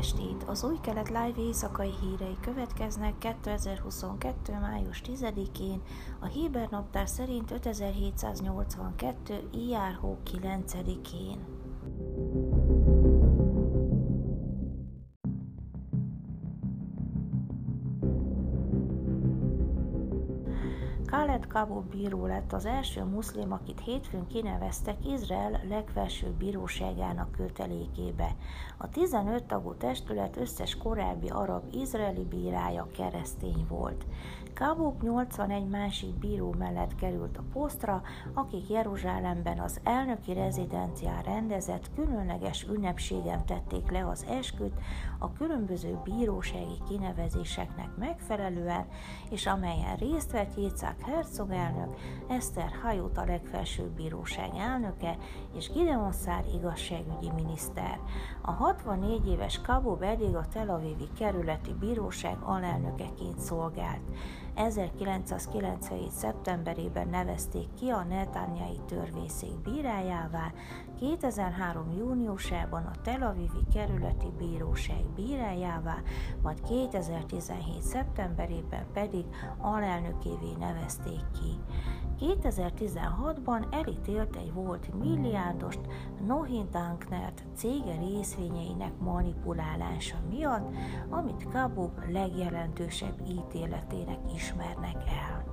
estét! Az Új Kelet Live éjszakai hírei következnek 2022. május 10-én, a héber naptár szerint 5782. Iyárhó 9-én. Khaled Kabuk bíró lett az első muszlim, akit hétfőn kineveztek Izrael legfelsőbb bíróságának kötelékébe. A 15 tagú testület összes korábbi arab-izraeli bírája keresztény volt. Kabuk 81 másik bíró mellett került a posztra, akik Jeruzsálemben az elnöki rezidencián rendezett különleges ünnepségen tették le az esküt a különböző bírósági kinevezéseknek megfelelően, és amelyen részt vett Jézsák Hercog elnök, Eszter Hajut a legfelsőbb bíróság elnöke és Gideon Szár igazságügyi miniszter. A 64 éves Kabuk eddig a Tel Avivi kerületi bíróság alelnökeként szolgált. 1997. szeptemberében nevezték ki a netánjai törvényszék bírájává, 2003. júniusában a Tel Avivi kerületi bíróság bírájává, majd 2017. szeptemberében pedig alelnökévé nevezték ki. 2016-ban elítélt egy volt milliárdost Nohintanknert cége részvényeinek manipulálása miatt, amit Kabuk legjelentősebb ítéletének ismernek el.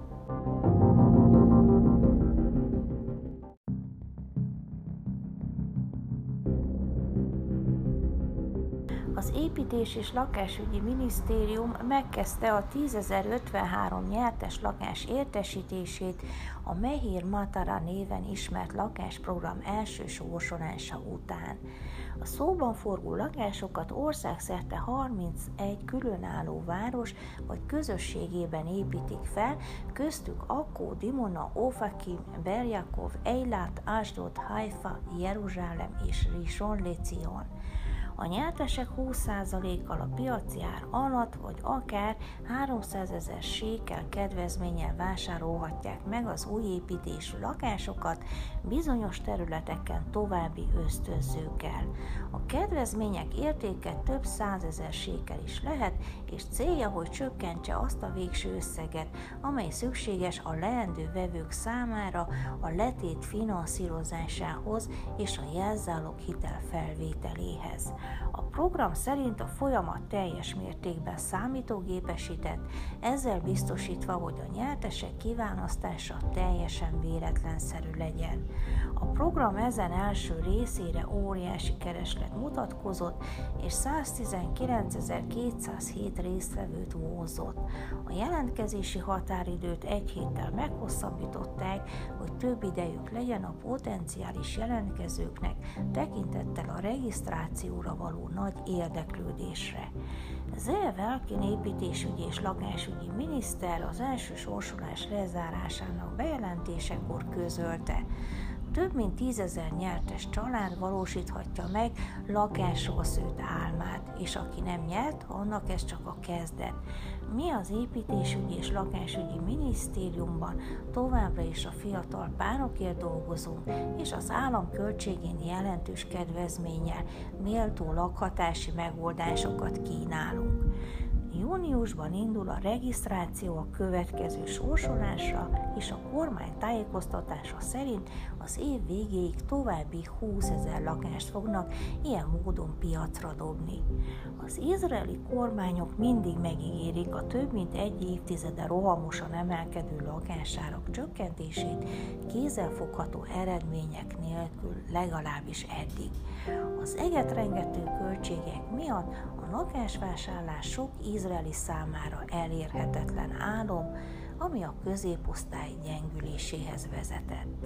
Az Építés és Lakásügyi Minisztérium megkezdte a 10.053 nyertes lakás értesítését a Mehír Matara néven ismert lakásprogram első sorsolása után. A szóban forgó lakásokat országszerte 31 különálló város vagy közösségében építik fel, köztük Akó, Dimona, Ofakim, Berjakov, Eylát, Ásdod, Haifa, Jeruzsálem és Rishon Lezion. A nyertesek 20%-kal a piaci ár alatt, vagy akár 300 000 sékel kedvezménnyel vásárolhatják meg az új építésű lakásokat bizonyos területeken további ösztönzőkkel. A kedvezmények értéke több 100 000 sékel is lehet, és célja, hogy csökkentse azt a végső összeget, amely szükséges a leendő vevők számára a letét finanszírozásához és a jelzálog hitel felvételéhez. A program szerint a folyamat teljes mértékben számítógépesített, ezzel biztosítva, hogy a nyertesek kiválasztása teljesen véletlenszerű legyen. A program ezen első részére óriási kereslet mutatkozott, és 119.207 résztvevőt vonzott. A jelentkezési határidőt egy héttel meghosszabbították, hogy több idejük legyen a potenciális jelentkezőknek, tekintettel a regisztrációra való nagy érdeklődésre. Az Elvákin építésügyi és lakásügyi miniszter az első sorsolás lezárásának bejelentésekor közölte: több mint 10 000 nyertes család valósíthatja meg lakásról szőtt álmát, és aki nem nyert, annak ez csak a kezdet. Mi az Építésügyi és Lakásügyi Minisztériumban továbbra is a fiatal párokért dolgozunk, és az állam költségén jelentős kedvezménnyel méltó lakhatási megoldásokat kínálunk. Júniusban indul a regisztráció a következő sorsolásra, és a kormány tájékoztatása szerint az év végéig további 20 000 lakást fognak ilyen módon piacra dobni. Az izraeli kormányok mindig megígérik a több mint egy évtizede rohamosan emelkedő lakásárak csökkentését kézzelfogható eredmények nélkül, legalábbis eddig. Az egetrengető költségek miatt a lakásvásárlás sok izraeli számára elérhetetlen álom, ami a középosztály gyengüléséhez vezetett.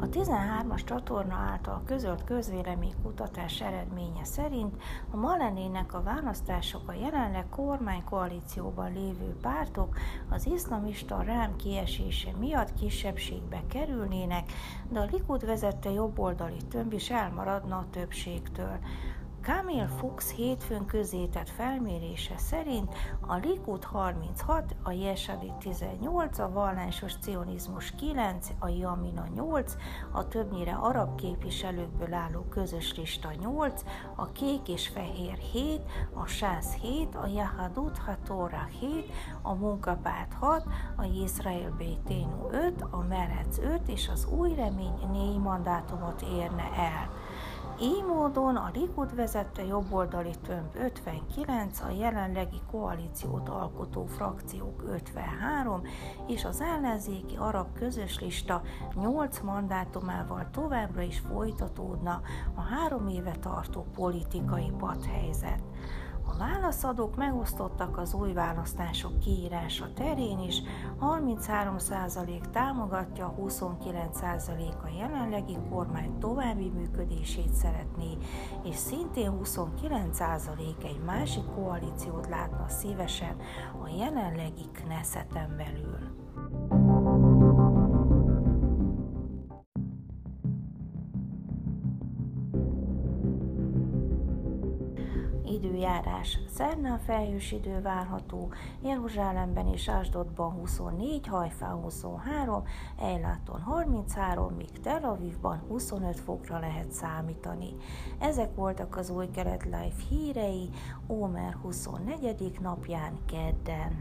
A 13-as csatorna által közölt közvéleménykutatás eredménye szerint ha ma lennének a választások, a jelenleg kormánykoalícióban lévő pártok az iszlamista Rám kiesése miatt kisebbségbe kerülnének, de a Likud vezette jobboldali tömb is elmaradna a többségtől. Kámél Fux hétfőn közzétett felmérése szerint a Likud 36, a Jesadi 18, a Vallánysos cionizmus 9, a Jamina 8, a többnyire arab képviselőkből álló közös lista 8, a Kék és Fehér 7, a Sász 7, a Jahadudha Tóra 7, a Munkabád 6, a Jézrael Béténu 5, a Merec 5 és az Új Remény 4 mandátumot érne el. Így módon a Likud vezette jobboldali tömb 59, a jelenlegi koalíciót alkotó frakciók 53 és az ellenzéki arab közös lista 8 mandátumával továbbra is folytatódna a 3 éve tartó politikai padhelyzet. A válaszadók megosztottak az új választások kiírása terén is, 33% támogatja, 29% a jelenlegi kormány további működését szeretné, és szintén 29% egy másik koalíciót látna szívesen a jelenlegi Knesseten belül. Időjárás. Szerdán felhős idő várható, Jeruzsálemben és Ásdodban 24, Hajfán 23, Eyláton 33, míg Tel Avivban 25 fokra lehet számítani. Ezek voltak az Új Kelet Live hírei Ómer 24. napján kedden.